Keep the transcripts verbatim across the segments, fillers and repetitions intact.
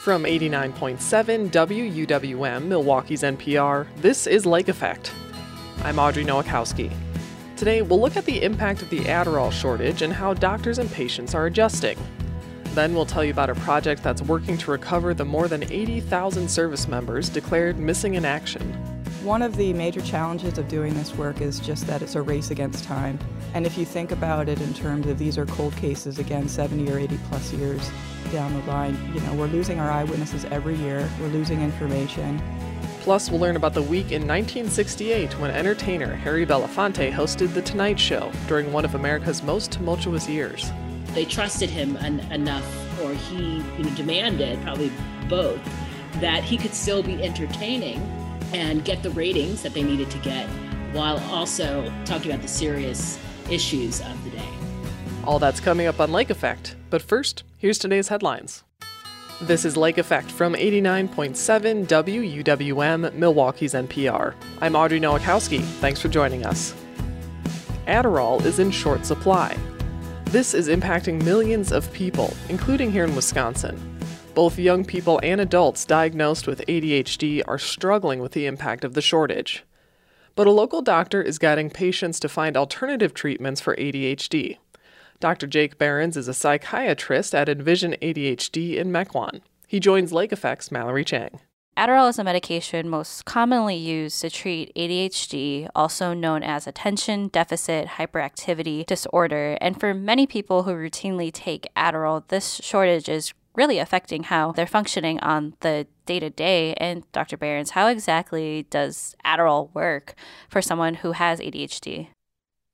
From eighty-nine point seven W U W M, Milwaukee's N P R, this is Lake Effect. I'm Audrey Nowakowski. Today, we'll look at the impact of the Adderall shortage and how doctors and patients are adjusting. Then we'll tell you about a project that's working to recover the more than eighty thousand service members declared missing in action. One of the major challenges of doing this work is just that it's a race against time. And if you think about it in terms of these are cold cases, again, seventy or eighty plus years down the line, you know, we're losing our eyewitnesses every year, we're losing information. Plus, we'll learn about the week in nineteen sixty-eight when entertainer Harry Belafonte hosted The Tonight Show during one of America's most tumultuous years. They trusted him en- enough, or he you know, demanded, probably both, that he could still be entertaining and get the ratings that they needed to get, while also talking about the serious issues of the day. All that's coming up on Lake Effect, but first, here's today's headlines. This is Lake Effect from eighty-nine point seven W U W M, Milwaukee's N P R. I'm Audrey Nowakowski, thanks for joining us. Adderall is in short supply. This is impacting millions of people, including here in Wisconsin. Both young people and adults diagnosed with A D H D are struggling with the impact of the shortage. But a local doctor is guiding patients to find alternative treatments for A D H D. Doctor Jake Behrens is a psychiatrist at Envision A D H D in Mequon. He joins Lake Effect's Mallory Chang. Adderall is a medication most commonly used to treat A D H D, also known as attention deficit hyperactivity disorder. And for many people who routinely take Adderall, this shortage is really affecting how they're functioning on the day-to-day. And Doctor Behrens, how exactly does Adderall work for someone who has A D H D?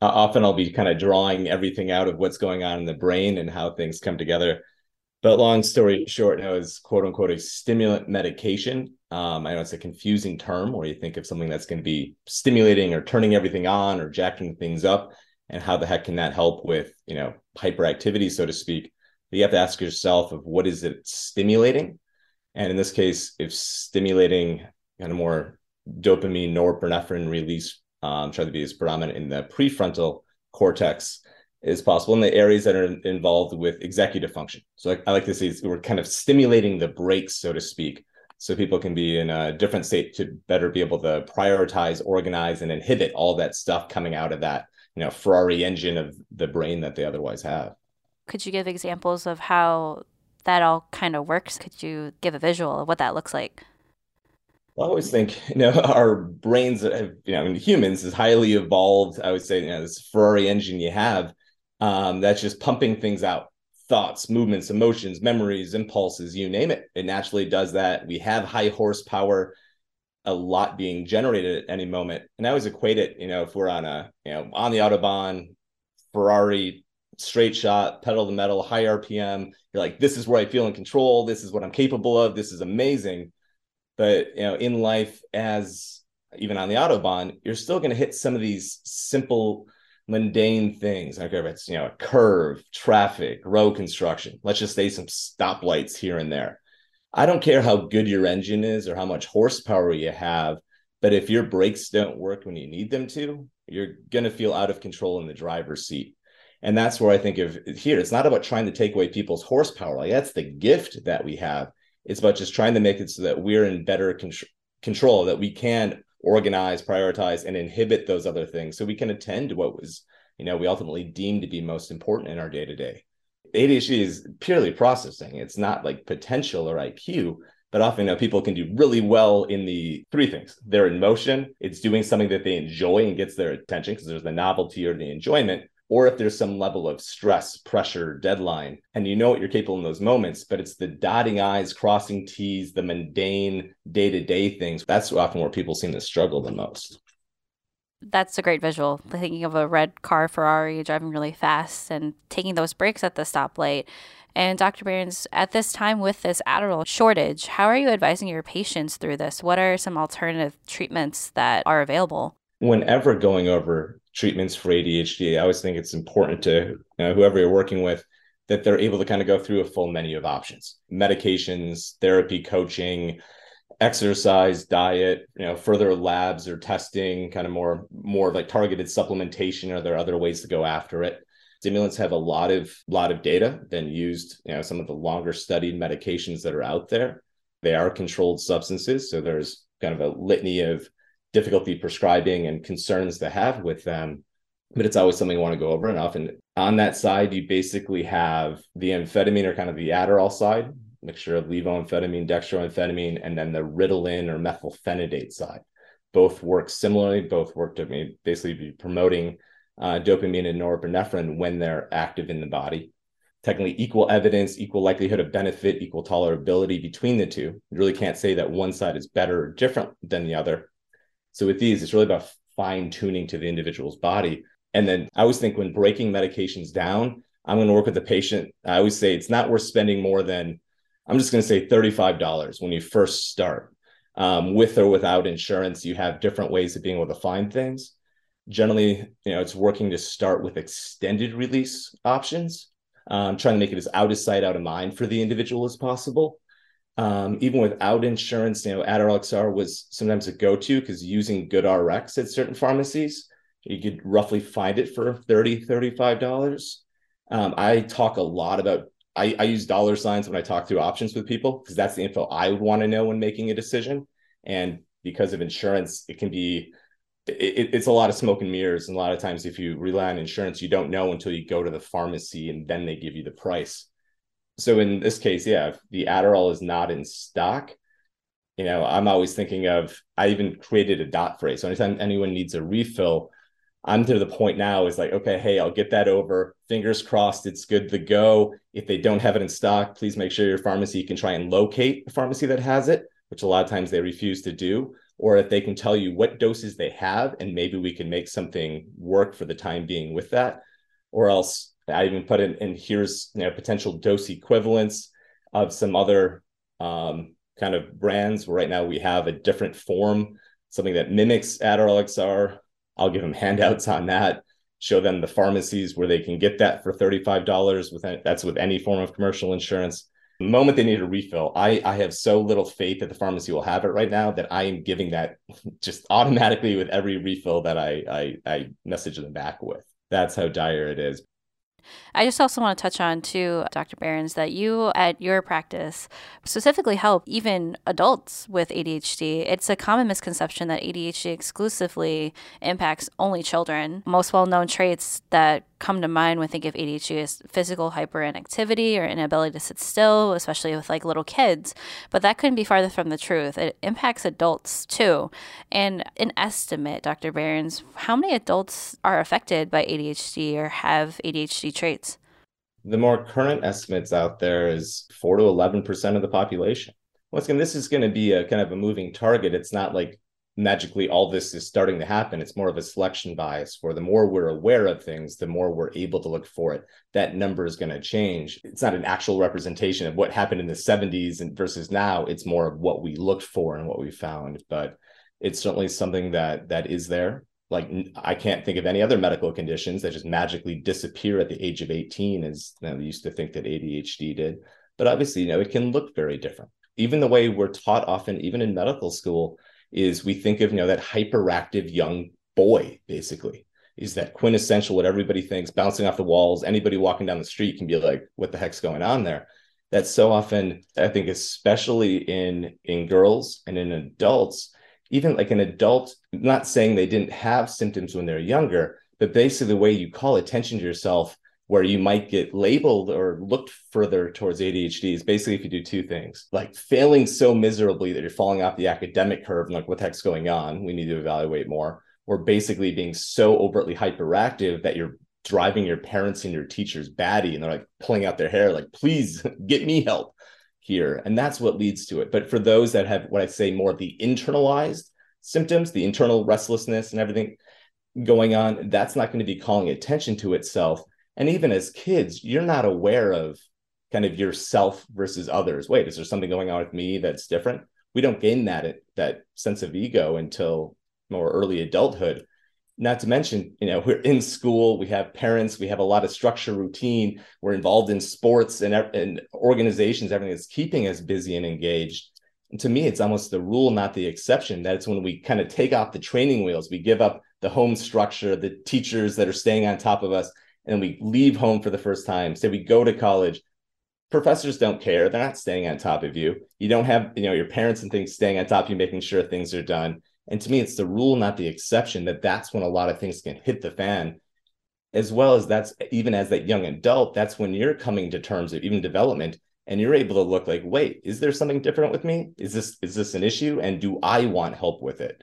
Uh, often I'll be kind of drawing everything out of what's going on in the brain and how things come together. But long story short, it was quote-unquote a stimulant medication. Um, I know it's a confusing term where you think of something that's going to be stimulating or turning everything on or jacking things up. And how the heck can that help with, you know, hyperactivity, so to speak? You have to ask yourself of what is it stimulating? And in this case, if stimulating kind of more dopamine, norepinephrine release, um, try to be as predominant in the prefrontal cortex is possible in the areas that are involved with executive function. So I, I like to say we're kind of stimulating the brakes, so to speak, so people can be in a different state to better be able to prioritize, organize, and inhibit all that stuff coming out of that, you know, Ferrari engine of the brain that they otherwise have. Could you give examples of how that all kind of works? Could you give a visual of what that looks like? Well, I always think, you know, our brains, have, you know, in humans is highly evolved. I would say, you know, this Ferrari engine you have um, that's just pumping things out, thoughts, movements, emotions, memories, impulses, you name it. It naturally does that. We have high horsepower, a lot being generated at any moment. And I always equate it, you know, if we're on a, you know, on the Autobahn, Ferrari, straight shot, pedal to metal, high R P M. You're like, this is where I feel in control. This is what I'm capable of. This is amazing. But, you know, in life, as even on the Autobahn, you're still going to hit some of these simple, mundane things. I don't care if it's, you know, a curve, traffic, road construction. Let's just say some stoplights here and there. I don't care how good your engine is or how much horsepower you have, but if your brakes don't work when you need them to, you're going to feel out of control in the driver's seat. And that's where I think of here, it's not about trying to take away people's horsepower. Like that's the gift that we have. It's about just trying to make it so that we're in better con- control, that we can organize, prioritize, and inhibit those other things so we can attend to what was, you know, we ultimately deem to be most important in our day-to-day. A D H D is purely processing. It's not like potential or I Q, but often you know, people can do really well in the three things. They're in motion, it's doing something that they enjoy and gets their attention because there's the novelty or the enjoyment, or if there's some level of stress, pressure, deadline, and you know what you're capable in those moments, but it's the dotting I's, crossing T's, the mundane day-to-day things. That's often where people seem to struggle the most. That's a great visual. Thinking of a red car Ferrari driving really fast and taking those breaks at the stoplight. And Doctor Behrens, at this time with this Adderall shortage, how are you advising your patients through this? What are some alternative treatments that are available? Whenever going over treatments for A D H D, I always think it's important to you know, whoever you're working with that they're able to kind of go through a full menu of options, medications, therapy, coaching, exercise, diet, you know, further labs or testing, kind of more, more like targeted supplementation. Are there other ways to go after it? stimulants have a lot of lot of data, been used, you know, some of the longer studied medications that are out there. They are controlled substances. So there's kind of a litany of difficulty prescribing and concerns to have with them. But it's always something I want to go over. And often on that side, you basically have the amphetamine or kind of the Adderall side, mixture of levoamphetamine, dextroamphetamine, and then the Ritalin or methylphenidate side. Both work similarly, both work to mean, basically be promoting uh, dopamine and norepinephrine when they're active in the body. Technically equal evidence, equal likelihood of benefit, equal tolerability between the two. You really can't say that one side is better or different than the other. So with these, it's really about fine tuning to the individual's body. And then I always think when breaking medications down, I'm going to work with the patient. I always say it's not worth spending more than, I'm just going to say thirty-five dollars when you first start. Um, with or without insurance, you have different ways of being able to find things. Generally, you know, it's working to start with extended release options, um, trying to make it as out of sight, out of mind for the individual as possible. Um, even without insurance, you know, Adderall X R was sometimes a go-to because using good R X at certain pharmacies, you could roughly find it for thirty dollars, thirty-five dollars. Um, I talk a lot about, I, I use dollar signs when I talk through options with people because that's the info I would want to know when making a decision. And because of insurance, it can be, it, it's a lot of smoke and mirrors. And a lot of times if you rely on insurance, you don't know until you go to the pharmacy and then they give you the price. So in this case, yeah, if the Adderall is not in stock, you know, I'm always thinking of, I even created a D O T phrase. So anytime anyone needs a refill, I'm to the point now is like, okay, hey, I'll get that over. Fingers crossed, it's good to go. If they don't have it in stock, please make sure your pharmacy can try and locate a pharmacy that has it, which a lot of times they refuse to do. Or if they can tell you what doses they have, and maybe we can make something work for the time being with that. Or else I even put in, and here's, you know, potential dose equivalents of some other um, kind of brands. Right now we have a different form, something that mimics Adderall X R. I'll give them handouts on that, show them the pharmacies where they can get that for thirty-five dollars. With, that's with any form of commercial insurance. The moment they need a refill, I, I have so little faith that the pharmacy will have it right now that I am giving that just automatically with every refill that I, I, I message them back with. That's how dire it is. I just also want to touch on too, Doctor Behrens, that you at your practice specifically help even adults with A D H D. It's a common misconception that A D H D exclusively impacts only children. Most well-known traits that come to mind when I think of A D H D is physical hyperactivity or inability to sit still, especially with like little kids. But that couldn't be farther from the truth. It impacts adults too. And an estimate, Doctor Behrens, how many adults are affected by A D H D or have A D H D traits? The more current estimates out there is four to eleven percent of the population. Once again, this is going to be a kind of a moving target. It's not like magically all this is starting to happen. It's more of a selection bias where the more we're aware of things, the more we're able to look for it. That number is going to change. It's not an actual representation of what happened in the seventies and versus now. It's more of what we looked for and what we found. But it's certainly something that that is there. Like, I can't think of any other medical conditions that just magically disappear at the age of eighteen, as you know, they used to think that A D H D did. But obviously, you know, it can look very different. Even the way we're taught often, even in medical school, is we think of, you know, that hyperactive young boy, basically, is that quintessential what everybody thinks, bouncing off the walls. Anybody walking down the street can be like, what the heck's going on there? That's so often, I think, especially in, in girls and in adults. Even like an adult, not saying they didn't have symptoms when they're younger, but basically the way you call attention to yourself where you might get labeled or looked further towards A D H D is basically if you do two things, like failing so miserably that you're falling off the academic curve and like, what the heck's going on? We need to evaluate more. Or basically being so overtly hyperactive that you're driving your parents and your teachers batty and they're like pulling out their hair, like, please get me help here. And that's what leads to it. But for those that have what I say more of the internalized symptoms, the internal restlessness and everything going on, that's not going to be calling attention to itself. And even as kids, you're not aware of kind of yourself versus others. Wait, is there something going on with me that's different? We don't gain that that sense of ego until more early adulthood. Not to mention, you know, we're in school, we have parents, we have a lot of structure, routine, we're involved in sports and, and organizations, everything that's keeping us busy and engaged. And to me, it's almost the rule, not the exception, that it's when we kind of take off the training wheels, we give up the home structure, the teachers that are staying on top of us, and we leave home for the first time, say we go to college, professors don't care. They're not staying on top of you. You don't have, you know, your parents and things staying on top of you, making sure things are done. And to me, it's the rule, not the exception, that that's when a lot of things can hit the fan, as well as that's even as that young adult, that's when you're coming to terms of even development. And you're able to look like, wait, is there something different with me? Is this is this an issue? And do I want help with it?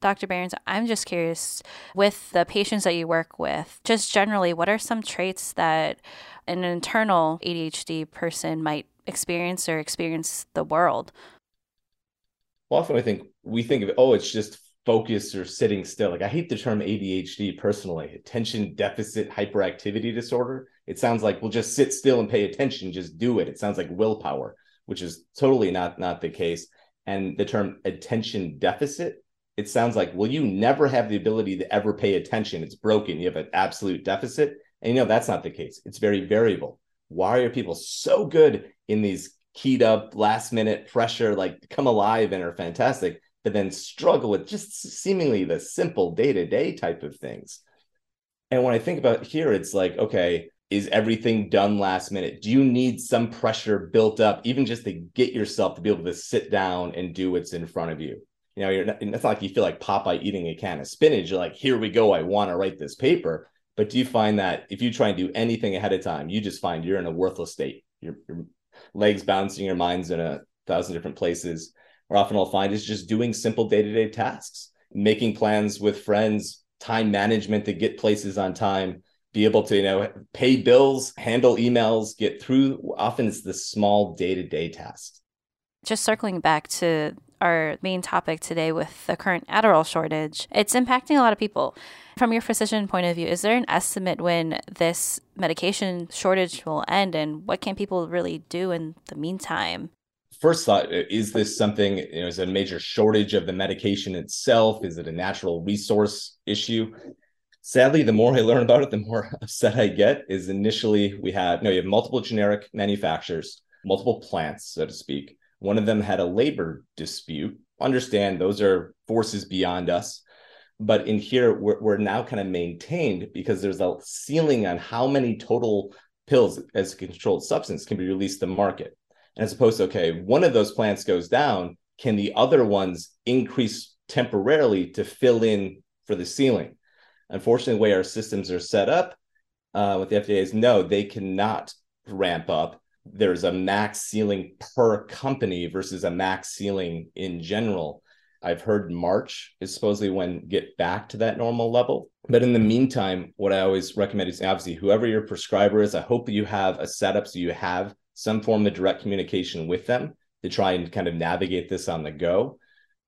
Doctor Behrens, I'm just curious, with the patients that you work with, just generally, what are some traits that an internal A D H D person might experience or experience the world? Well, often I think we think of, oh, it's just focus or sitting still. Like, I hate the term A D H D personally, attention deficit hyperactivity disorder. It sounds like, well, just sit still and pay attention, just do it. It sounds like willpower, which is totally not, not the case. And the term attention deficit, it sounds like, well, you never have the ability to ever pay attention. It's broken. You have an absolute deficit. And you know, that's not the case. It's very variable. Why are people so good in these keyed up last minute pressure, like come alive and are fantastic, but then struggle with just seemingly the simple day-to-day type of things? And when I think about here, it's like, okay, is everything done last minute? Do you need some pressure built up, even just to get yourself to be able to sit down and do what's in front of you? You know, you're not, it's not like you feel like Popeye eating a can of spinach. You're like, here we go. I want to write this paper. But do you find that if you try and do anything ahead of time, you just find you're in a worthless state. Your, your legs bouncing, your mind's in a thousand different places. Or often I'll find is just doing simple day-to-day tasks, making plans with friends, time management to get places on time, be able to, you know, pay bills, handle emails, get through. Often it's the small day-to-day tasks. Just circling back to our main topic today with the current Adderall shortage, it's impacting a lot of people. From your physician point of view, is there an estimate when this medication shortage will end, and what can people really do in the meantime? First thought, is this something, you know, is it a major shortage of the medication itself? Is it a natural resource issue? Sadly, the more I learn about it, the more upset I get. Is initially we had, no, you have multiple generic manufacturers, multiple plants, so to speak. One of them had a labor dispute. Understand those are forces beyond us. But in here, we're, we're now kind of maintained because there's a ceiling on how many total pills as a controlled substance can be released to the market. And as opposed to, okay, one of those plants goes down, can the other ones increase temporarily to fill in for the ceiling? Unfortunately, the way our systems are set up uh, with the F D A is no, they cannot ramp up. There's a max ceiling per company versus a max ceiling in general. I've heard March is supposedly when get back to that normal level. But in the meantime, what I always recommend is obviously whoever your prescriber is, I hope you have a setup so you have some form of direct communication with them to try and kind of navigate this on the go.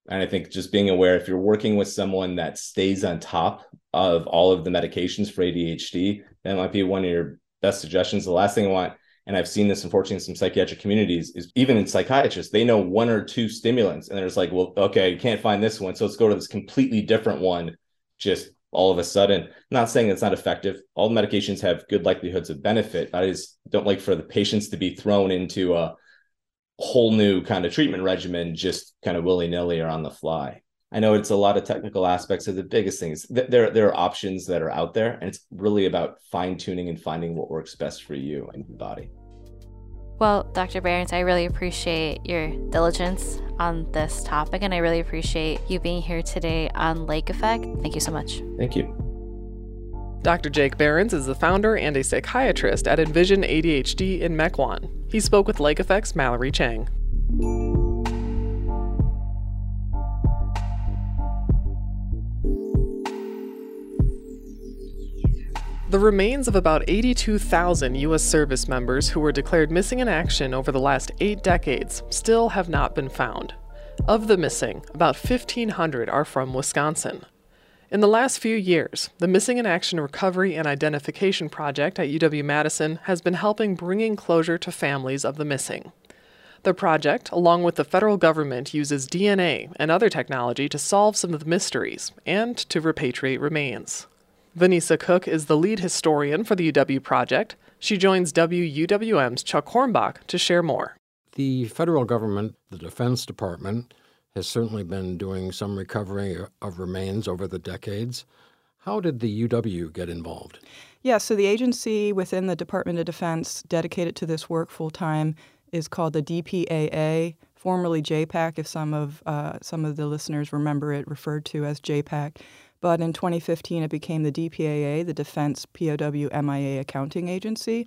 And I think just being aware, if you're working with someone that stays on top of all of the medications for A D H D, that might be one of your best suggestions. The last thing I want, and I've seen this, unfortunately, in some psychiatric communities, is even in psychiatrists, they know one or two stimulants, and they're just like, well, okay, you can't find this one, so let's go to this completely different one, just all of a sudden. I'm not saying it's not effective. All medications have good likelihoods of benefit. I just don't like for the patients to be thrown into a whole new kind of treatment regimen, just kind of willy-nilly or on the fly. I know it's a lot of technical aspects of the biggest things. There, there are options that are out there, and it's really about fine-tuning and finding what works best for you and your body. Well, Doctor Behrens, I really appreciate your diligence on this topic, and I really appreciate you being here today on Lake Effect. Thank you so much. Thank you. Doctor Jake Behrens is the founder and a psychiatrist at Envision A D H D in Mequon. He spoke with Lake Effect's Mallory Chang. The remains of about eighty-two thousand U S service members who were declared missing in action over the last eight decades still have not been found. Of the missing, about fifteen hundred are from Wisconsin. In the last few years, the Missing in Action Recovery and Identification Project at U W Madison has been helping bringing closure to families of the missing. The project, along with the federal government, uses D N A and other technology to solve some of the mysteries and to repatriate remains. Vanessa Cook is the lead historian for the U W project. She joins W U W M's Chuck Hornbach to share more. The federal government, the Defense Department, has certainly been doing some recovery of remains over the decades. How did the U W get involved? Yeah, so the agency within the Department of Defense dedicated to this work full-time is called the D P A A, formerly J PAC, if some of uh, some of the listeners remember it referred to as J PAC. But in twenty fifteen, it became the D P A A, the Defense P O W M I A Accounting Agency.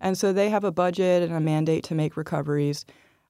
And so they have a budget and a mandate to make recoveries.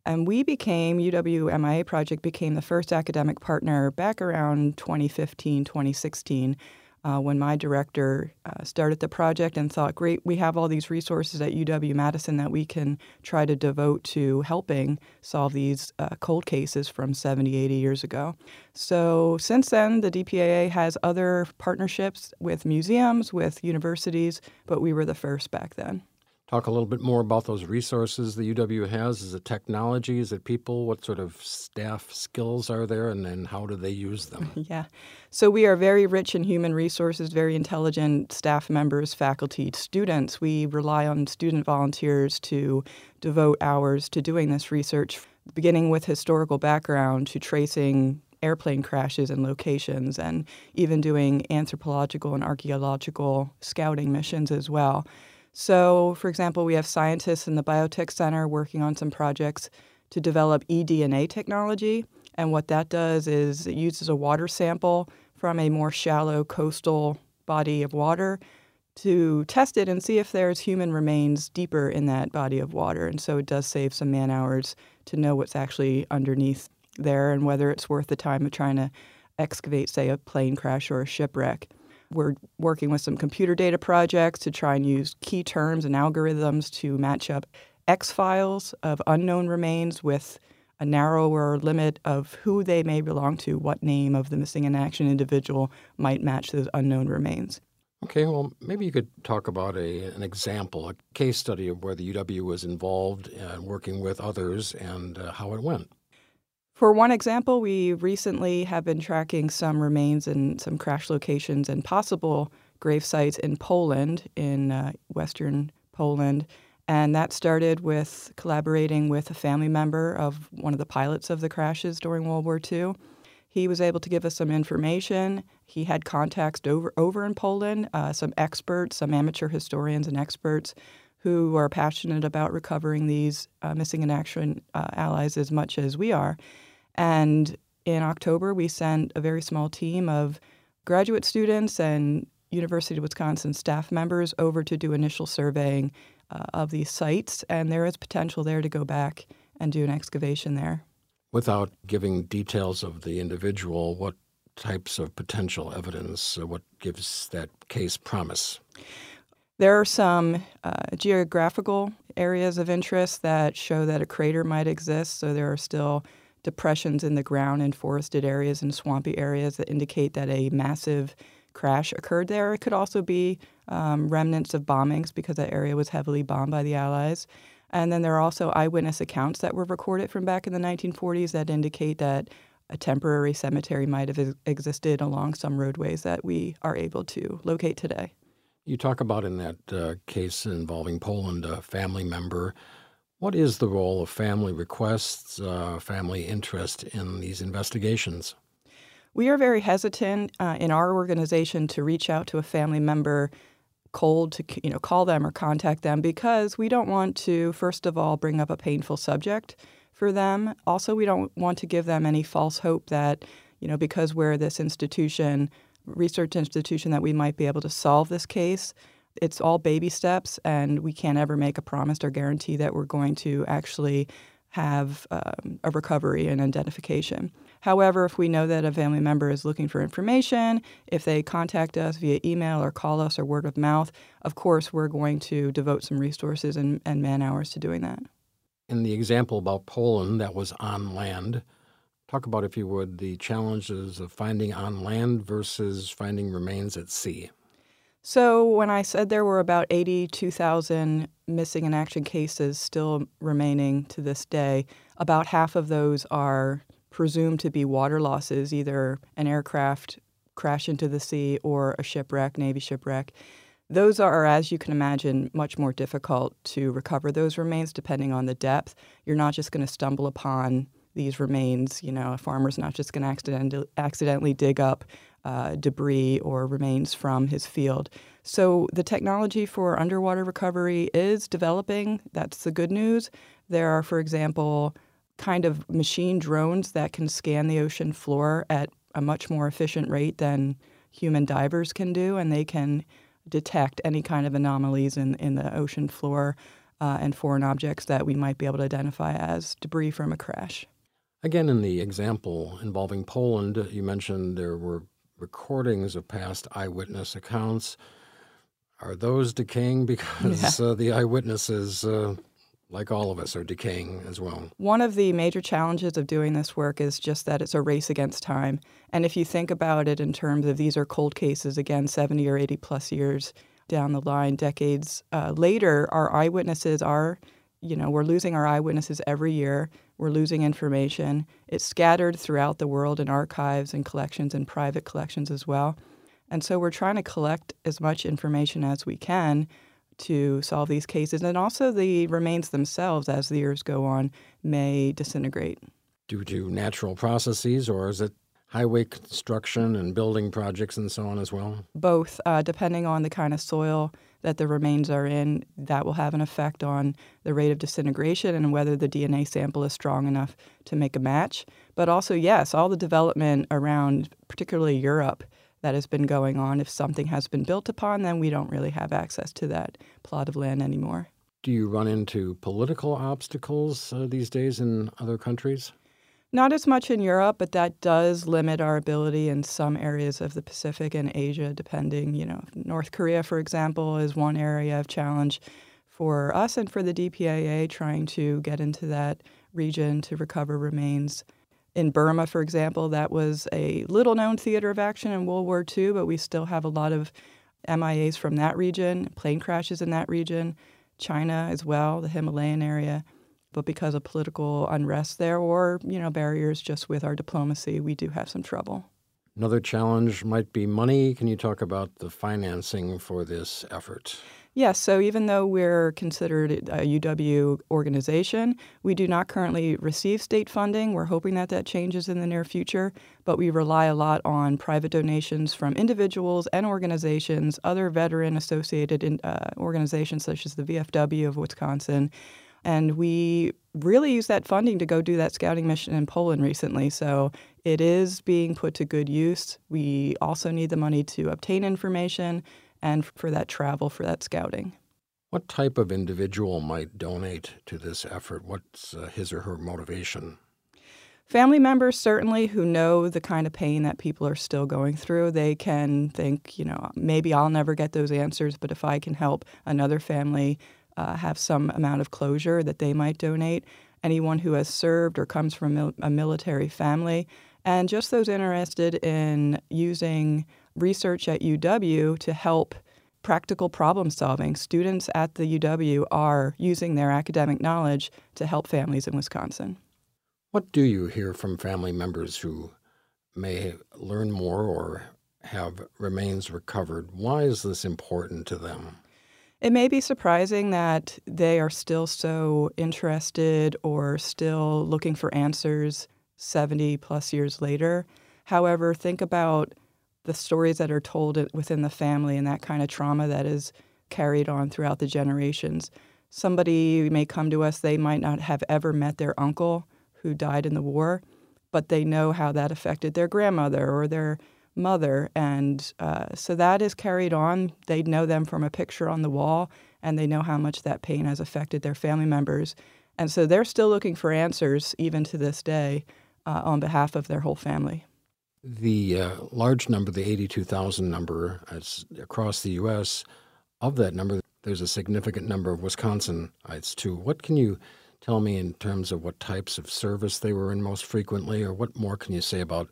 And we became, U W M I A Project became the first academic partner back around twenty fifteen, twenty sixteen, uh, when my director uh, started the project and thought, great, we have all these resources at U W Madison that we can try to devote to helping solve these uh, cold cases from seventy, eighty years ago. So since then, the D P A A has other partnerships with museums, with universities, but we were the first back then. Talk a little bit more about those resources the U W has. Is it technology? Is it people? What sort of staff skills are there, and then how do they use them? Yeah. So we are very rich in human resources, very intelligent staff members, faculty, students. We rely on student volunteers to devote hours to doing this research, beginning with historical background to tracing airplane crashes and locations, and even doing anthropological and archaeological scouting missions as well. So, for example, we have scientists in the Biotech Center working on some projects to develop eDNA technology. And what that does is it uses a water sample from a more shallow coastal body of water to test it and see if there's human remains deeper in that body of water. And so it does save some man hours to know what's actually underneath there and whether it's worth the time of trying to excavate, say, a plane crash or a shipwreck. We're working with some computer data projects to try and use key terms and algorithms to match up X-files of unknown remains with a narrower limit of who they may belong to, what name of the missing in action individual might match those unknown remains. Okay, well, maybe you could talk about a, an example, a case study of where the U W was involved and working with others and uh, how it went. For one example, we recently have been tracking some remains in some crash locations and possible grave sites in Poland, in uh, Western Poland. And that started with collaborating with a family member of one of the pilots of the crashes during World War Two. He was able to give us some information. He had contacts over, over in Poland, uh, some experts, some amateur historians and experts who are passionate about recovering these uh, missing in action uh, allies as much as we are. And in October, we sent a very small team of graduate students and University of Wisconsin staff members over to do initial surveying uh, of these sites, and there is potential there to go back and do an excavation there. Without giving details of the individual, what types of potential evidence, uh, what gives that case promise? There are some uh, geographical areas of interest that show that a crater might exist, so there are still depressions in the ground in forested areas and swampy areas that indicate that a massive crash occurred there. It could also be um, remnants of bombings because that area was heavily bombed by the Allies. And then there are also eyewitness accounts that were recorded from back in the nineteen forties that indicate that a temporary cemetery might have ex- existed along some roadways that we are able to locate today. You talk about in that uh, case involving Poland, a family member. What is the role of family requests, uh, family interest in these investigations? We are very hesitant uh, in our organization to reach out to a family member cold, to you know call them or contact them, because we don't want to, first of all, bring up a painful subject for them. Also, we don't want to give them any false hope that, you know, because we're this institution research institution that we might be able to solve this case. It's all baby steps, and we can't ever make a promise or guarantee that we're going to actually have um, a recovery and identification. However, if we know that a family member is looking for information, if they contact us via email or call us or word of mouth, of course we're going to devote some resources and, and man hours to doing that. In the example about Poland that was on land, talk about, if you would, the challenges of finding on land versus finding remains at sea. So when I said there were about eighty-two thousand missing in action cases still remaining to this day, about half of those are presumed to be water losses, either an aircraft crash into the sea or a shipwreck, Navy shipwreck. Those are, as you can imagine, much more difficult to recover those remains depending on the depth. You're not just going to stumble upon these remains. You know, a farmer's not just going to accident- accidentally dig up uh, debris or remains from his field. So the technology for underwater recovery is developing. That's the good news. There are, for example, kind of machine drones that can scan the ocean floor at a much more efficient rate than human divers can do, and they can detect any kind of anomalies in, in the ocean floor uh, and foreign objects that we might be able to identify as debris from a crash. Again, in the example involving Poland, you mentioned there were recordings of past eyewitness accounts. Are those decaying? Because yeah. uh, the eyewitnesses... Uh, like all of us, are decaying as well. One of the major challenges of doing this work is just that it's a race against time. And if you think about it in terms of these are cold cases, again, seventy or eighty plus years down the line, decades uh, later, our eyewitnesses are, you know, we're losing our eyewitnesses every year. We're losing information. It's scattered throughout the world in archives and collections and private collections as well. And so we're trying to collect as much information as we can to solve these cases, and also the remains themselves, as the years go on, may disintegrate. Due to natural processes, or is it highway construction and building projects and so on as well? Both. Uh, depending on the kind of soil that the remains are in, that will have an effect on the rate of disintegration and whether the D N A sample is strong enough to make a match. But also, yes, all the development around, particularly Europe, that has been going on. If something has been built upon, then we don't really have access to that plot of land anymore. Do you run into political obstacles uh, these days in other countries? Not as much in Europe, but that does limit our ability in some areas of the Pacific and Asia, depending, you know, North Korea, for example, is one area of challenge for us and for the D P A A trying to get into that region to recover remains. In Burma, for example, that was a little-known theater of action in World War Two, but we still have a lot of M I As from that region, plane crashes in that region, China as well, the Himalayan area. But because of political unrest there or, you know, barriers just with our diplomacy, we do have some trouble. Another challenge might be money. Can you talk about the financing for this effort? Yes. So even though we're considered a U W organization, we do not currently receive state funding. We're hoping that that changes in the near future, but we rely a lot on private donations from individuals and organizations, other veteran-associated in, uh, organizations such as the V F W of Wisconsin. And we really use that funding to go do that scouting mission in Poland recently. So it is being put to good use. We also need the money to obtain information and for that travel, for that scouting. What type of individual might donate to this effort? What's uh, his or her motivation? Family members, certainly, who know the kind of pain that people are still going through. They can think, you know, maybe I'll never get those answers, but if I can help another family Uh, have some amount of closure, that they might donate. Anyone who has served or comes from mil- a military family, and just those interested in using research at U W to help practical problem solving. Students at the U W are using their academic knowledge to help families in Wisconsin. What do you hear from family members who may learn more or have remains recovered? Why is this important to them? It may be surprising that they are still so interested or still looking for answers seventy plus years later. However, think about the stories that are told within the family and that kind of trauma that is carried on throughout the generations. Somebody may come to us, they might not have ever met their uncle who died in the war, but they know how that affected their grandmother or their mother, and uh, so that is carried on. They know them from a picture on the wall, and they know how much that pain has affected their family members. And so they're still looking for answers, even to this day, uh, on behalf of their whole family. The uh, large number, the eighty-two thousand number, it's across the U S, of that number, there's a significant number of Wisconsinites, too. What can you tell me in terms of what types of service they were in most frequently, or what more can you say about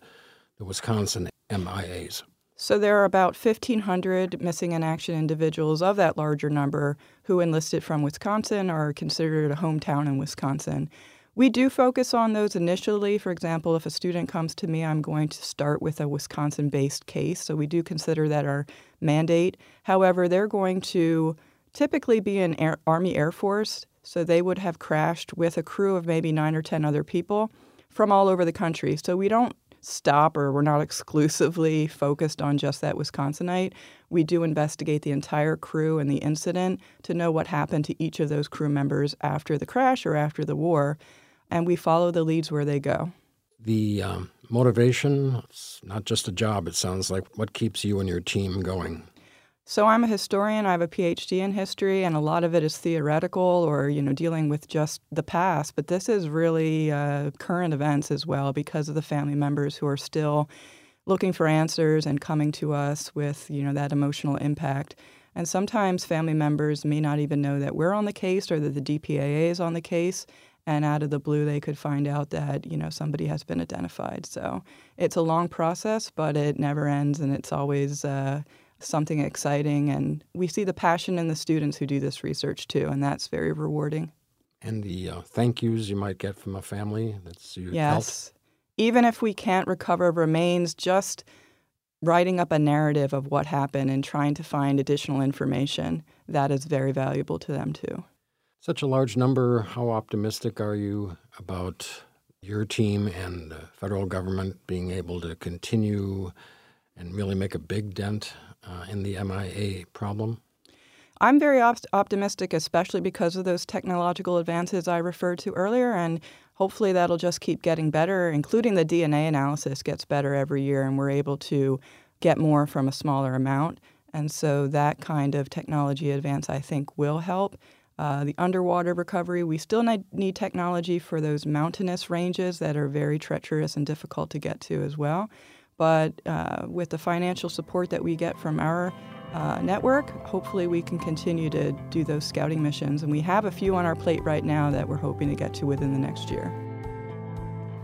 the Wisconsin M I As? So there are about fifteen hundred missing in action individuals of that larger number who enlisted from Wisconsin or are considered a hometown in Wisconsin. We do focus on those initially. For example, if a student comes to me, I'm going to start with a Wisconsin-based case. So we do consider that our mandate. However, they're going to typically be in Air, Army Air Force. So they would have crashed with a crew of maybe nine or ten other people from all over the country. So we don't stop or we're not exclusively focused on just that Wisconsinite. We do investigate the entire crew and the incident to know what happened to each of those crew members after the crash or after the war, and we follow the leads where they go. The um, motivation, it's not just a job, it sounds like. What keeps you and your team going? So I'm a historian. I have a P H D in history, and a lot of it is theoretical or, you know, dealing with just the past. But this is really uh, current events as well because of the family members who are still looking for answers and coming to us with, you know, that emotional impact. And sometimes family members may not even know that we're on the case or that the D P A A is on the case. And out of the blue, they could find out that, you know, somebody has been identified. So it's a long process, but it never ends, and it's always uh, something exciting. And we see the passion in the students who do this research, too, and that's very rewarding. And the uh, thank yous you might get from a family that's you Yes. helped. Even if we can't recover remains, just writing up a narrative of what happened and trying to find additional information, that is very valuable to them, too. Such a large number, how optimistic are you about your team and the federal government being able to continue and really make a big dent uh, in the M I A problem? I'm very op- optimistic, especially because of those technological advances I referred to earlier, and hopefully that'll just keep getting better, including the D N A analysis gets better every year, and we're able to get more from a smaller amount. And so that kind of technology advance, I think, will help. Uh, the underwater recovery, we still need technology for those mountainous ranges that are very treacherous and difficult to get to as well. But uh, with the financial support that we get from our uh, network, hopefully we can continue to do those scouting missions. And we have a few on our plate right now that we're hoping to get to within the next year.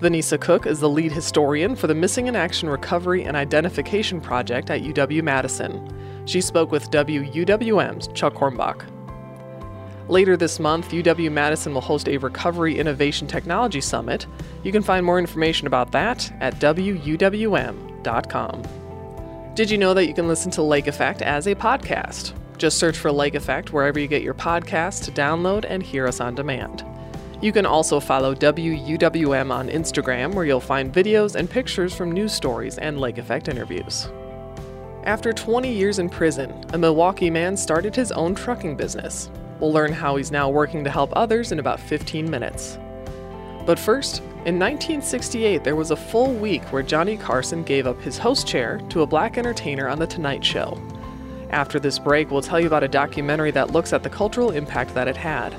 Vanessa Cook is the lead historian for the Missing in Action Recovery and Identification Project at U W Madison. She spoke with W U W M's Chuck Hornbach. Later this month, U W Madison will host a Recovery Innovation Technology Summit. You can find more information about that at W U W M dot com. Did you know that you can listen to Lake Effect as a podcast? Just search for Lake Effect wherever you get your podcasts to download and hear us on demand. You can also follow W U W M on Instagram, where you'll find videos and pictures from news stories and Lake Effect interviews. After twenty years in prison, a Milwaukee man started his own trucking business. We'll learn how he's now working to help others in about fifteen minutes. But first, in nineteen sixty-eight, there was a full week where Johnny Carson gave up his host chair to a black entertainer on The Tonight Show. After this break, we'll tell you about a documentary that looks at the cultural impact that it had.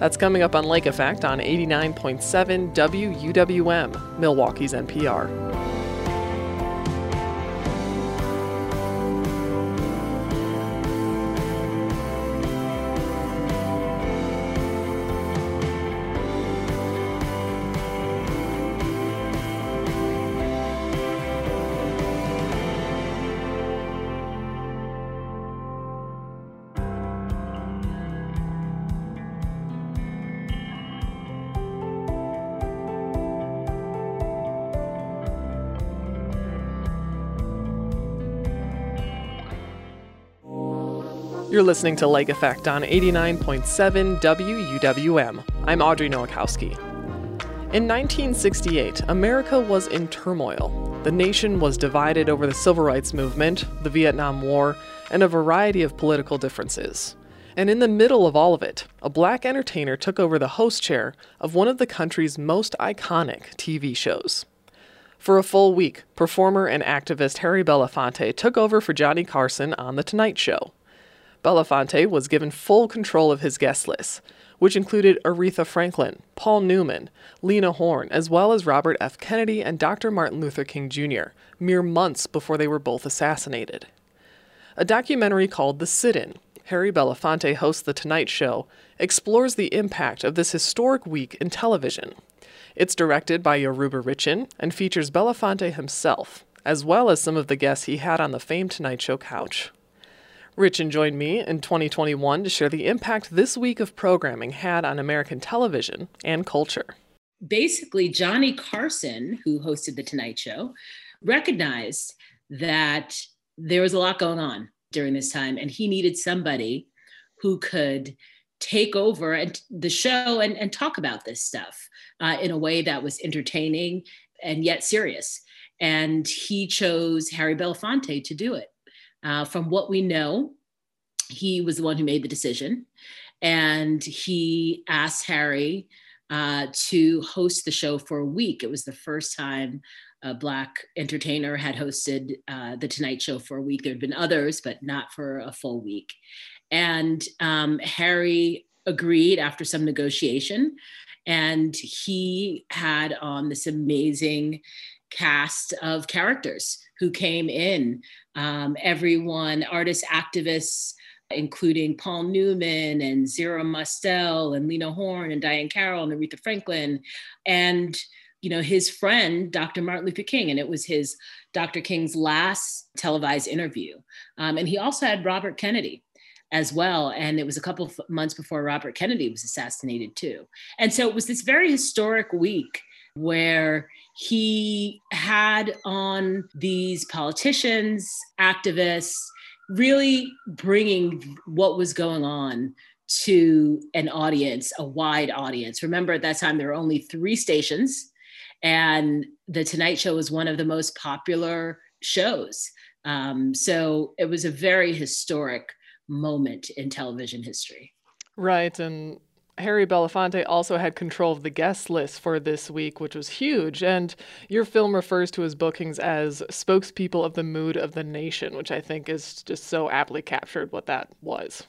That's coming up on Lake Effect on eighty-nine point seven W U W M, Milwaukee's N P R. You're listening to Lake Effect on eighty-nine point seven W U W M. I'm Audrey Nowakowski. In nineteen sixty-eight, America was in turmoil. The nation was divided over the Civil Rights Movement, the Vietnam War, and a variety of political differences. And in the middle of all of it, a black entertainer took over the host chair of one of the country's most iconic T V shows. For a full week, performer and activist Harry Belafonte took over for Johnny Carson on The Tonight Show. Belafonte was given full control of his guest list, which included Aretha Franklin, Paul Newman, Lena Horne, as well as Robert F. Kennedy and Doctor Martin Luther King Junior, mere months before they were both assassinated. A documentary called The Sit-In, Harry Belafonte hosts The Tonight Show, explores the impact of this historic week in television. It's directed by Yoruba Richen and features Belafonte himself, as well as some of the guests he had on the famed Tonight Show couch. Richen joined me in twenty twenty-one to share the impact this week of programming had on American television and culture. Basically, Johnny Carson, who hosted The Tonight Show, recognized that there was a lot going on during this time, and he needed somebody who could take over and the show and, and talk about this stuff uh, in a way that was entertaining and yet serious. And he chose Harry Belafonte to do it. Uh, from what we know, he was the one who made the decision. And he asked Harry uh, to host the show for a week. It was the first time a Black entertainer had hosted uh, The Tonight Show for a week. There'd been others, but not for a full week. And um, Harry agreed after some negotiation. And he had on this amazing cast of characters who came in, um, everyone, artists, activists, including Paul Newman and Zira Mostel and Lena Horne and Diahann Carroll and Aretha Franklin, and you know his friend, Doctor Martin Luther King, and it was his Doctor King's last televised interview. Um, and he also had Robert Kennedy as well, and it was a couple of months before Robert Kennedy was assassinated too. And so it was this very historic week where he had on these politicians, activists, really bringing what was going on to an audience, a wide audience. Remember, at that time, there were only three stations, and The Tonight Show was one of the most popular shows. Um, so it was a very historic moment in television history. Right. And Harry Belafonte also had control of the guest list for this week, which was huge. And your film refers to his bookings as spokespeople of the mood of the nation, which I think is just so aptly captured what that was.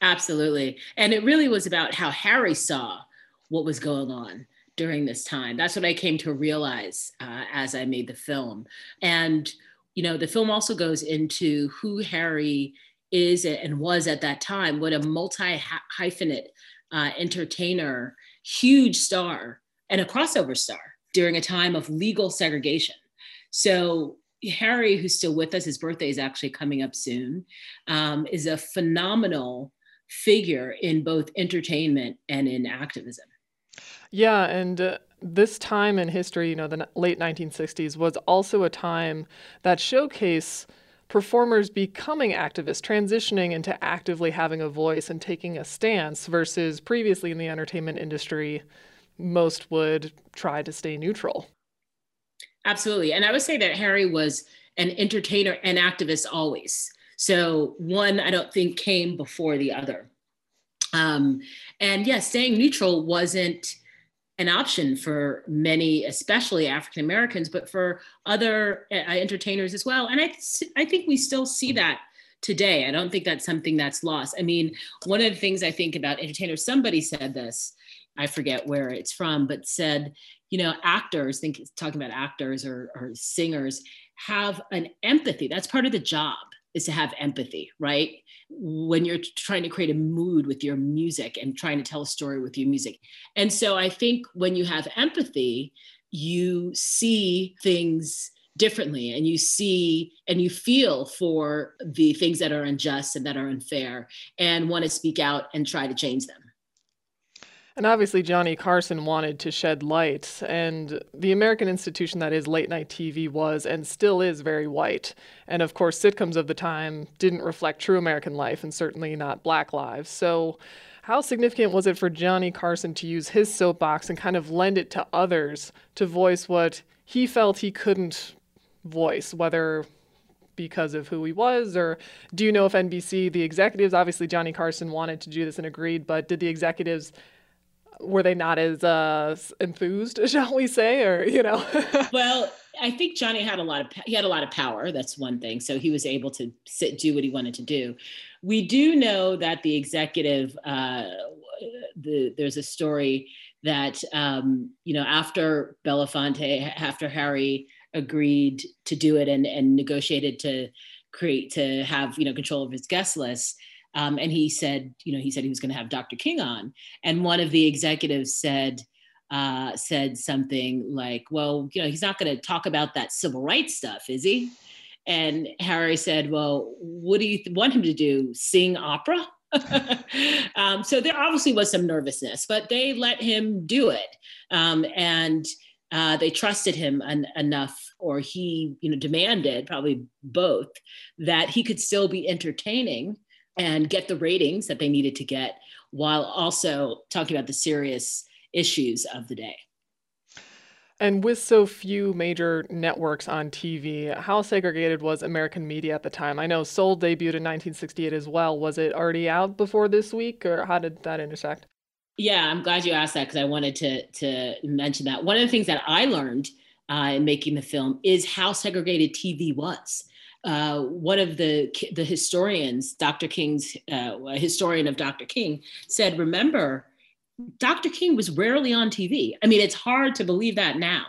Absolutely. And it really was about how Harry saw what was going on during this time. That's what I came to realize uh, as I made the film. And, you know, the film also goes into who Harry is and was at that time, what a multi-hyphenate Uh, entertainer, huge star, and a crossover star during a time of legal segregation. So Harry, who's still with us, his birthday is actually coming up soon, um, is a phenomenal figure in both entertainment and in activism. Yeah, and uh, this time in history, you know, the late nineteen sixties was also a time that showcased performers becoming activists, transitioning into actively having a voice and taking a stance versus previously in the entertainment industry, most would try to stay neutral. Absolutely. And I would say that Harry was an entertainer and activist always. So one, I don't think, came before the other. Um, and yes, yeah, staying neutral wasn't an option for many, especially African-Americans, but for other uh, entertainers as well. And I, th- I think we still see that today. I don't think that's something that's lost. I mean, one of the things I think about entertainers, somebody said this, I forget where it's from, but said, you know, actors, think it's talking about actors or, or singers, have an empathy. That's part of the job, is to have empathy, right? When you're trying to create a mood with your music and trying to tell a story with your music. And so I think when you have empathy, you see things differently, and you see and you feel for the things that are unjust and that are unfair, and want to speak out and try to change them. And obviously, Johnny Carson wanted to shed light, and the American institution that is late night T V was and still is very white. And of course, sitcoms of the time didn't reflect true American life, and certainly not Black lives. So how significant was it for Johnny Carson to use his soapbox and kind of lend it to others to voice what he felt he couldn't voice, whether because of who he was? Or do you know if N B C, the executives, obviously Johnny Carson wanted to do this and agreed, but did the executives, were they not as uh, enthused, shall we say, or, you know? Well, I think Johnny had a lot of, he had a lot of power. That's one thing. So he was able to sit, do what he wanted to do. We do know that the executive, uh, the, there's a story that, um, you know, after Belafonte, after Harry agreed to do it and, and negotiated to create, to have, you know, control of his guest list, Um, and he said, you know, he said he was going to have Doctor King on. And one of the executives said, uh, said something like, well, you know, he's not going to talk about that civil rights stuff, is he? And Harry said, well, what do you th- want him to do? Sing opera? um, so there obviously was some nervousness, but they let him do it. Um, and uh, they trusted him en- enough, or he, you know, demanded probably both, that he could still be entertaining and get the ratings that they needed to get, while also talking about the serious issues of the day. And with so few major networks on T V, how segregated was American media at the time? I know Soul debuted in nineteen sixty-eight as well. Was it already out before this week, or how did that intersect? Yeah, I'm glad you asked that because I wanted to, to mention that. One of the things that I learned uh, in making the film is how segregated T V was. Uh, one of the the historians, Doctor King's, uh, a historian of Doctor King, said, remember, Doctor King was rarely on T V. I mean, it's hard to believe that now,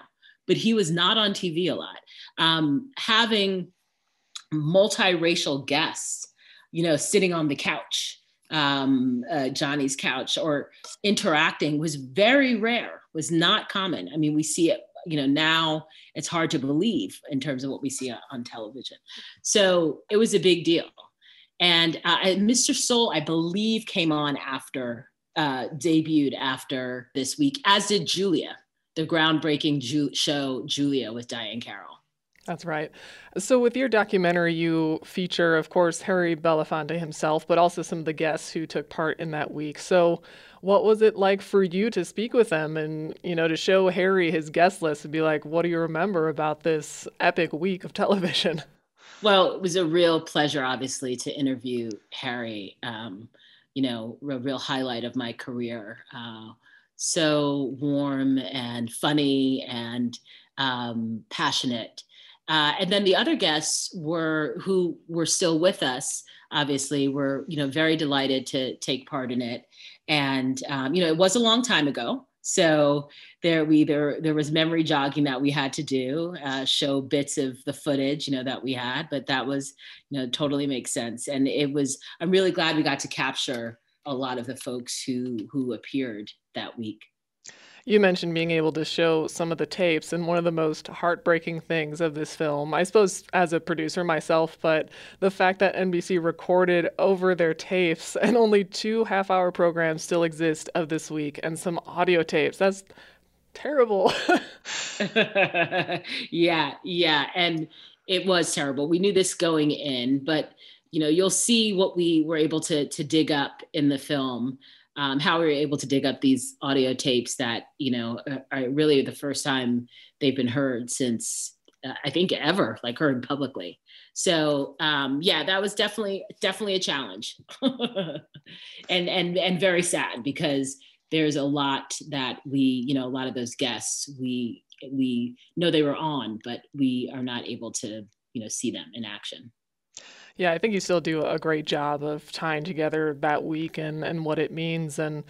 but he was not on T V a lot. Um, having multiracial guests, you know, sitting on the couch, um, uh, Johnny's couch, or interacting was very rare, was not common. I mean, we see it, you know, now it's hard to believe in terms of what we see on television. So it was a big deal. And uh, Mister Soul, I believe, came on after Uh, debuted after this week, as did Julia, the groundbreaking Ju- show Julia with Diahann Carroll. That's right. So with your documentary, you feature, of course, Harry Belafonte himself, but also some of the guests who took part in that week. So what was it like for you to speak with them and, you know, to show Harry his guest list and be like, what do you remember about this epic week of television? Well, it was a real pleasure, obviously, to interview Harry. Um, you know, a real highlight of my career. Uh, so warm and funny and um, passionate. Uh, and then the other guests were, who were still with us, obviously, were, you know, very delighted to take part in it. And, um, you know, it was a long time ago. So there we there there was memory jogging that we had to do, uh, show bits of the footage, you know, that we had, but that was, you know, totally makes sense. And it was, I'm really glad we got to capture a lot of the folks who who appeared that week. You mentioned being able to show some of the tapes, and one of the most heartbreaking things of this film, I suppose as a producer myself, but the fact that N B C recorded over their tapes, and only two half-hour programs still exist of this week, and some audio tapes. That's terrible. yeah, yeah, and it was terrible. We knew this going in, but you know, you'll see what we were able to to dig up in the film. Um, how we were able to dig up these audio tapes that, you know, are, are really the first time they've been heard since uh, I think ever, like heard publicly. So um, yeah, that was definitely definitely a challenge, and and and very sad because there's a lot that we, you know, a lot of those guests we we know they were on, but we are not able to, you know, see them in action. Yeah, I think you still do a great job of tying together that week and, and what it means. And,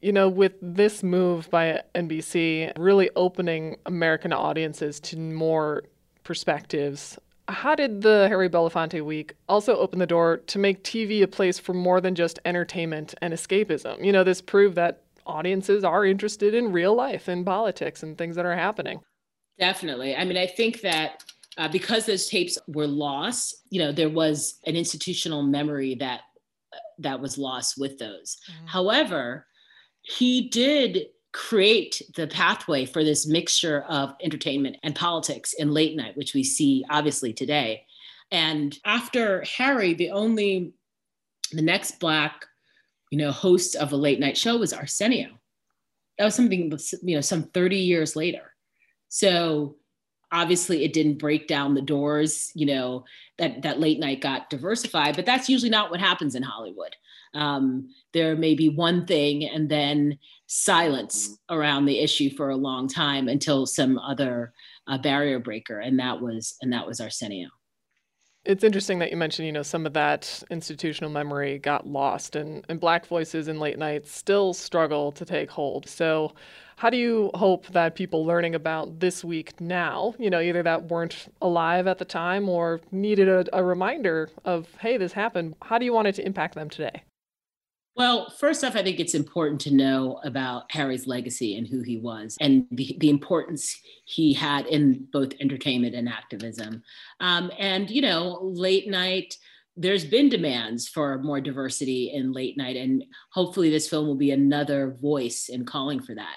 you know, with this move by N B C really opening American audiences to more perspectives, how did the Harry Belafonte week also open the door to make T V a place for more than just entertainment and escapism? You know, this proved that audiences are interested in real life and politics and things that are happening. Definitely. I mean, I think that Uh, because those tapes were lost, you know, there was an institutional memory that that was lost with those. Mm-hmm. However, he did create the pathway for this mixture of entertainment and politics in late night, which we see obviously today. And after Harry, the only, the next Black, you know, host of a late night show was Arsenio. That was something, you know, some thirty years later. So obviously, it didn't break down the doors, you know, that, that late night got diversified, but that's usually not what happens in Hollywood. Um, there may be one thing and then silence around the issue for a long time until some other uh, barrier breaker. And that was, and that was Arsenio. It's interesting that you mentioned, you know, some of that institutional memory got lost, and, and Black voices in late night still struggle to take hold. So how do you hope that people learning about this week now, you know, either that weren't alive at the time or needed a, a reminder of, hey, this happened, how do you want it to impact them today? Well, first off, I think it's important to know about Harry's legacy and who he was and the, the importance he had in both entertainment and activism. Um, and, you know, late night, there's been demands for more diversity in late night. And hopefully this film will be another voice in calling for that,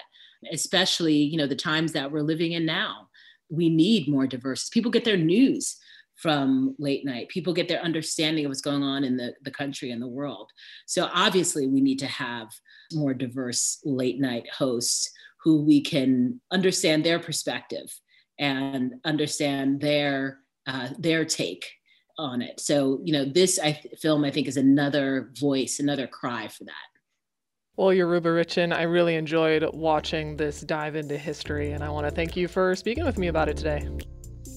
especially, you know, the times that we're living in now. We need more diversity. People get their news from late night. People get their understanding of what's going on in the, the country and the world. So obviously we need to have more diverse late night hosts who we can understand their perspective and understand their uh, their take on it. So, you know, this I th- film, I think, is another voice, another cry for that. Well, Yoruba Richen, I really enjoyed watching this dive into history, and I want to thank you for speaking with me about it today.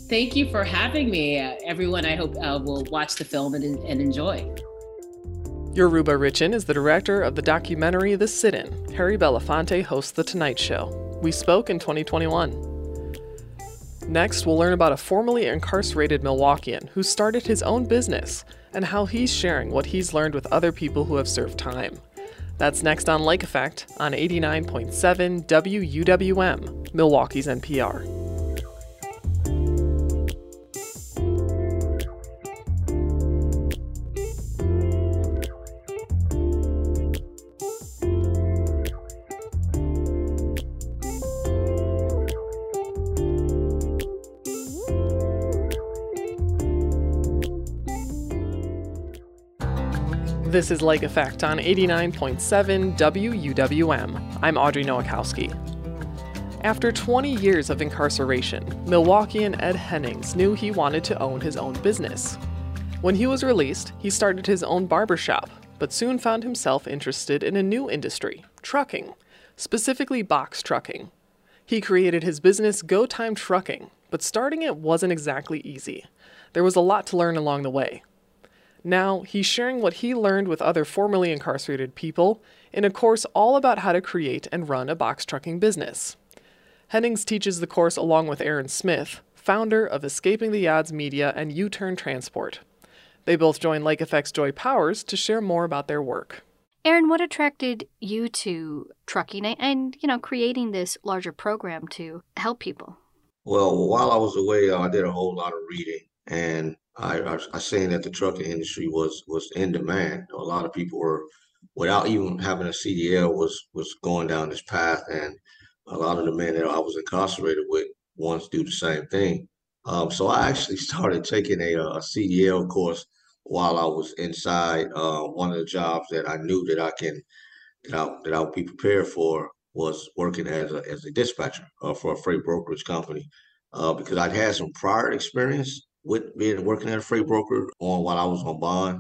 Thank you for having me. Uh, everyone, I hope uh, will watch the film and, and enjoy. Yoruba Richen is the director of the documentary The Sit-In. Harry Belafonte hosts The Tonight Show. We spoke in twenty twenty-one. Next, we'll learn about a formerly incarcerated Milwaukeean who started his own business and how he's sharing what he's learned with other people who have served time. That's next on Like Effect on eighty-nine point seven W U W M, Milwaukee's N P R. This is Like Effect on eighty-nine point seven W U W M. I'm Audrey Nowakowski. After twenty years of incarceration, Milwaukeean Ed Hennings knew he wanted to own his own business. When he was released, he started his own barbershop, but soon found himself interested in a new industry, trucking, specifically box trucking. He created his business Go Time Trucking, but starting it wasn't exactly easy. There was a lot to learn along the way. Now, he's sharing what he learned with other formerly incarcerated people in a course all about how to create and run a box trucking business. Hennings teaches the course along with Aaron Smith, founder of Escaping the Odds Media and U-Turn Transport. They both join Like Effect's Joy Powers to share more about their work. Aaron, what attracted you to trucking and, you know, creating this larger program to help people? Well, while I was away, I did a whole lot of reading, and I, I, I seen that the trucking industry was was in demand. A lot of people were, without even having a C D L, was was going down this path, and a lot of the men that I was incarcerated with wanted to do the same thing. Um, so I actually started taking a, a C D L course while I was inside. Uh, one of the jobs that I knew that I can that I that I would be prepared for was working as a as a dispatcher uh, for a freight brokerage company, uh, because I'd had some prior experience with being working at a freight broker on while I was on bond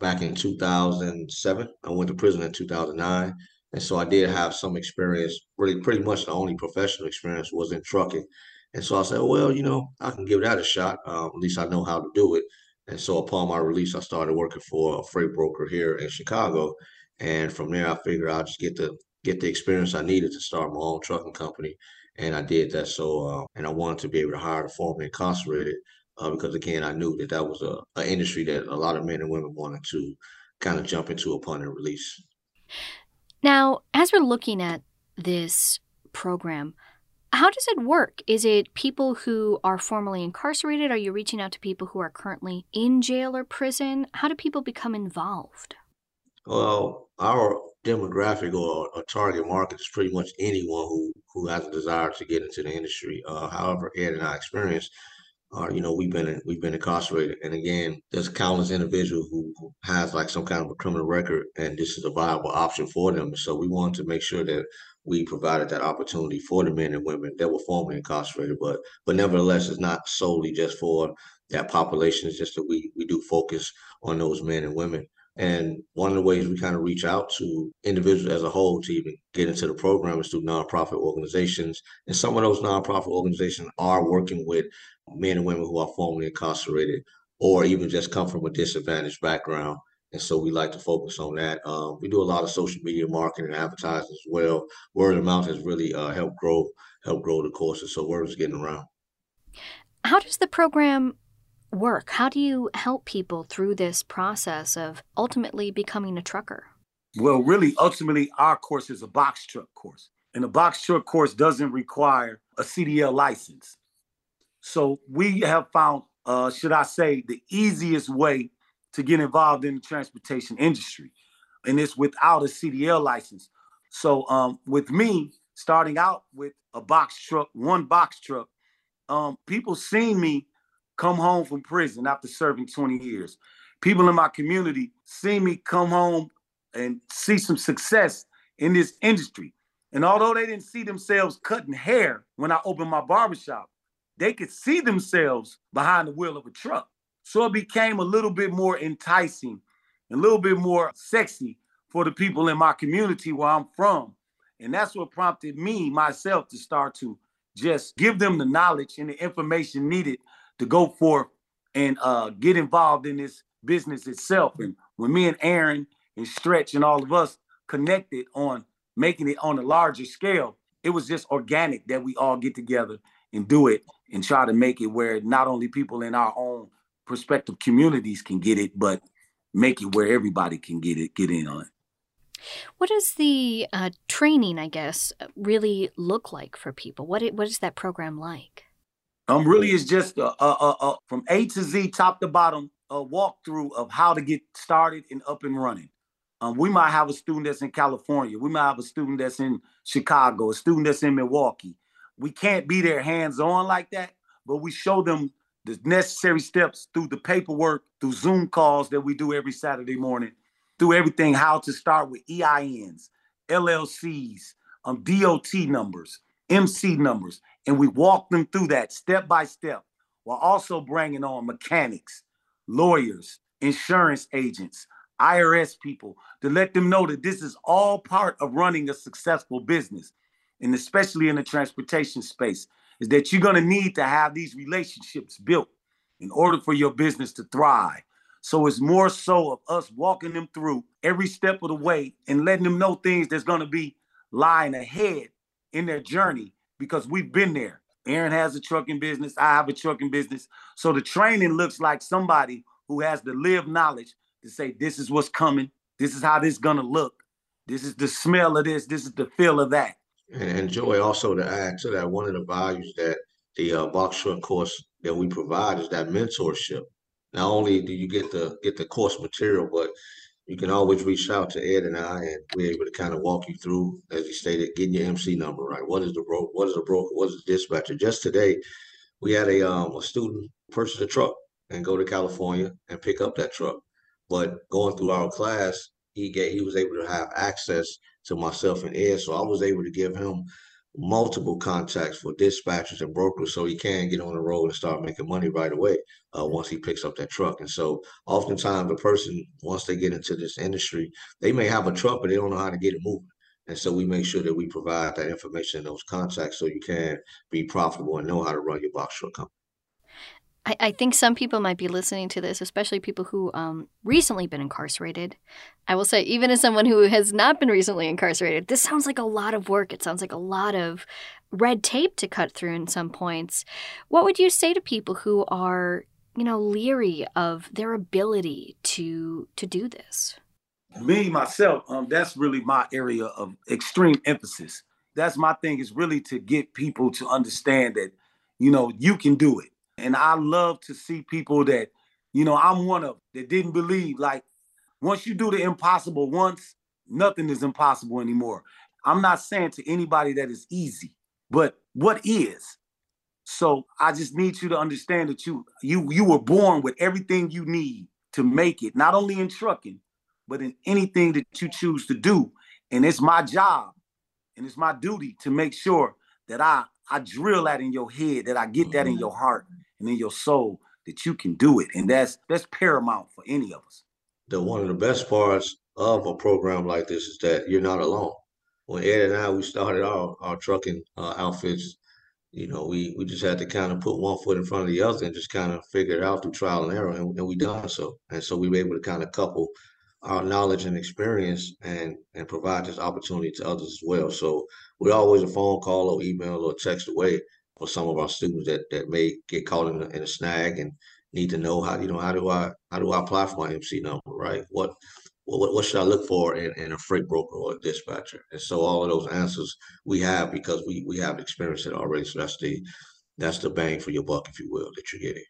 back in two thousand seven. I went to prison in two thousand nine. And so I did have some experience, really pretty much the only professional experience was in trucking. And so I said, well, you know, I can give that a shot. Um, at least I know how to do it. And so upon my release, I started working for a freight broker here in Chicago. And from there, I figured I'll just get the, get the experience I needed to start my own trucking company. And I did that. So, uh, and I wanted to be able to hire the formerly incarcerated, Uh, because, again, I knew that that was a, a industry that a lot of men and women wanted to kind of jump into upon their release. Now, as we're looking at this program, how does it work? Is it people who are formerly incarcerated? Are you reaching out to people who are currently in jail or prison? How do people become involved? Well, our demographic or, or target market is pretty much anyone who, who has a desire to get into the industry. Uh, however, Ed and I experienced, Uh, you know, we've been we've been incarcerated, and again, there's countless individuals who, who has like some kind of a criminal record, and this is a viable option for them. So we wanted to make sure that we provided that opportunity for the men and women that were formerly incarcerated, but but nevertheless, it's not solely just for that population. It's just that we we do focus on those men and women. And one of the ways we kind of reach out to individuals as a whole to even get into the program is through nonprofit organizations. And some of those nonprofit organizations are working with men and women who are formerly incarcerated or even just come from a disadvantaged background. And so we like to focus on that. Uh, we do a lot of social media marketing and advertising as well. Word of mouth has really uh, helped grow, helped grow the courses. So word is getting around. How does the program work? How do you help people through this process of ultimately becoming a trucker? Well, really, ultimately, our course is a box truck course. And a box truck course doesn't require a C D L license. So we have found, uh, should I say, the easiest way to get involved in the transportation industry. And it's without a C D L license. So um, with me, starting out with a box truck, one box truck, um, people seen me come home from prison after serving twenty years. People in my community see me come home and see some success in this industry. And although they didn't see themselves cutting hair when I opened my barbershop, they could see themselves behind the wheel of a truck. So it became a little bit more enticing, a little bit more sexy for the people in my community where I'm from. And that's what prompted me, myself, to start to just give them the knowledge and the information needed to go forth and uh, get involved in this business itself. And when me and Aaron and Stretch and all of us connected on making it on a larger scale, it was just organic that we all get together and do it and try to make it where not only people in our own prospective communities can get it, but make it where everybody can get it, get in on it. What does the uh, training, I guess, really look like for people? What it, what is that program like? Um, really, it's just a, a, a, a from A to Z, top to bottom, a walkthrough of how to get started and up and running. Um, we might have a student that's in California. We might have a student that's in Chicago, a student that's in Milwaukee. We can't be there hands-on like that, but we show them the necessary steps through the paperwork, through Zoom calls that we do every Saturday morning, through everything, how to start with E I Ns, L L Cs, um, D O T numbers, M C numbers. And we walk them through that step by step, while also bringing on mechanics, lawyers, insurance agents, I R S people, to let them know that this is all part of running a successful business. And especially in the transportation space, is that you're going to need to have these relationships built in order for your business to thrive. So it's more so of us walking them through every step of the way and letting them know things that's going to be lying ahead in their journey, because we've been there. Aaron has a trucking business. I have a trucking business. So the training looks like somebody who has the lived knowledge to say, this is what's coming. This is how this is going to look. This is the smell of this. This is the feel of that. And Joy, also to add to that, one of the values that the uh, Berkshire course that we provide is that mentorship. Not only do you get the get the course material, but you can always reach out to Ed and I, and we're able to kind of walk you through, as you stated, getting your M C number right. What is the bro? What is the broker? What is the dispatcher? Just today, we had a um, a student purchase a truck and go to California and pick up that truck. But going through our class, he gave, he was able to have access to myself and Ed, so I was able to give him multiple contacts for dispatchers and brokers, so he can get on the road and start making money right away uh, once he picks up that truck. And so oftentimes the person, once they get into this industry, they may have a truck, but they don't know how to get it moving. And so we make sure that we provide that information and those contacts so you can be profitable and know how to run your box truck company. I, I think some people might be listening to this, especially people who um, recently been incarcerated. I will say, even as someone who has not been recently incarcerated, this sounds like a lot of work. It sounds like a lot of red tape to cut through in some points. What would you say to people who are, you know, leery of their ability to to do this? Me, myself, um, that's really my area of extreme emphasis. That's my thing, is really to get people to understand that, you know, you can do it. And I love to see people that, you know, I'm one of that didn't believe, like, once you do the impossible once, nothing is impossible anymore. I'm not saying to anybody that it's easy, but what is? So I just need you to understand that you you you were born with everything you need to make it, not only in trucking, but in anything that you choose to do. And it's my job and it's my duty to make sure that I, I drill that in your head, that I get that in your heart and in your soul, that you can do it. And that's that's paramount for any of us. The one of the best parts of a program like this is that you're not alone. When Ed and I, we started our, our trucking uh, outfits, you know, we, we just had to kind of put one foot in front of the other and just kind of figure it out through trial and error, and, and we done so. And so we were able to kind of couple our knowledge and experience and, and provide this opportunity to others as well. So we're always a phone call or email or text away for some of our students that, that may get caught in a, in a snag and need to know how, you know, how do I, how do I apply for my M C number, right? What, what, what should I look for in, in a freight broker or a dispatcher? And so all of those answers we have, because we, we have experienced it already. So that's the, that's the bang for your buck, if you will, that you're getting.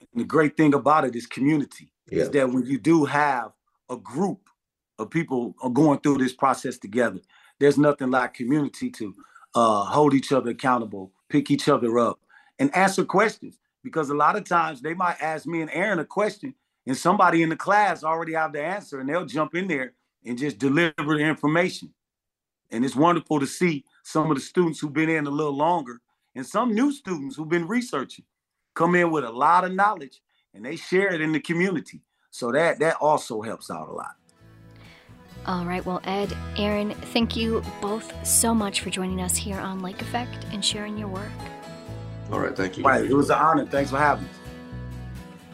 And the great thing about it is community, yeah. Is that when you do have a group of people are going through this process together, there's nothing like community to uh, hold each other accountable, pick each other up, and answer questions. Because a lot of times they might ask me and Aaron a question, and somebody in the class already have the answer, and they'll jump in there and just deliver the information. And it's wonderful to see some of the students who've been in a little longer and some new students who've been researching come in with a lot of knowledge and they share it in the community. So that, that also helps out a lot. All right. Well, Ed, Aaron, thank you both so much for joining us here on Lake Effect and sharing your work. All right. Thank you. Right, it was an honor. Thanks for having us.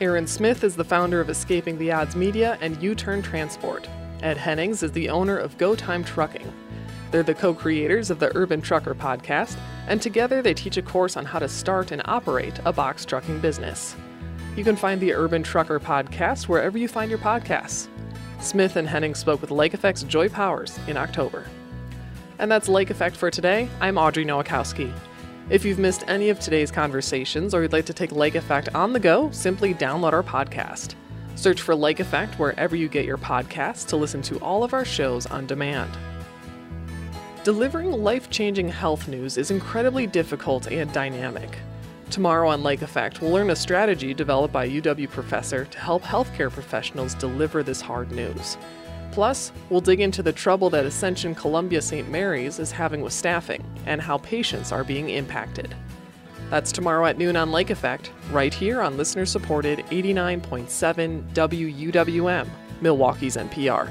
Aaron Smith is the founder of Escaping the Odds Media and U-Turn Transport. Ed Hennings is the owner of Go Time Trucking. They're the co-creators of the Urban Trucker podcast, and together they teach a course on how to start and operate a box trucking business. You can find the Urban Trucker podcast wherever you find your podcasts. Smith and Hennings spoke with Lake Effect's Joy Powers in October. And that's Lake Effect for today. I'm Audrey Nowakowski. If you've missed any of today's conversations or you'd like to take Lake Effect on the go, simply download our podcast. Search for Lake Effect wherever you get your podcasts to listen to all of our shows on demand. Delivering life-changing health news is incredibly difficult and dynamic. Tomorrow on Lake Effect, we'll learn a strategy developed by a U W professor to help healthcare professionals deliver this hard news. Plus, we'll dig into the trouble that Ascension Columbia Saint Mary's is having with staffing and how patients are being impacted. That's tomorrow at noon on Lake Effect, right here on listener-supported eighty-nine point seven W U W M, Milwaukee's N P R.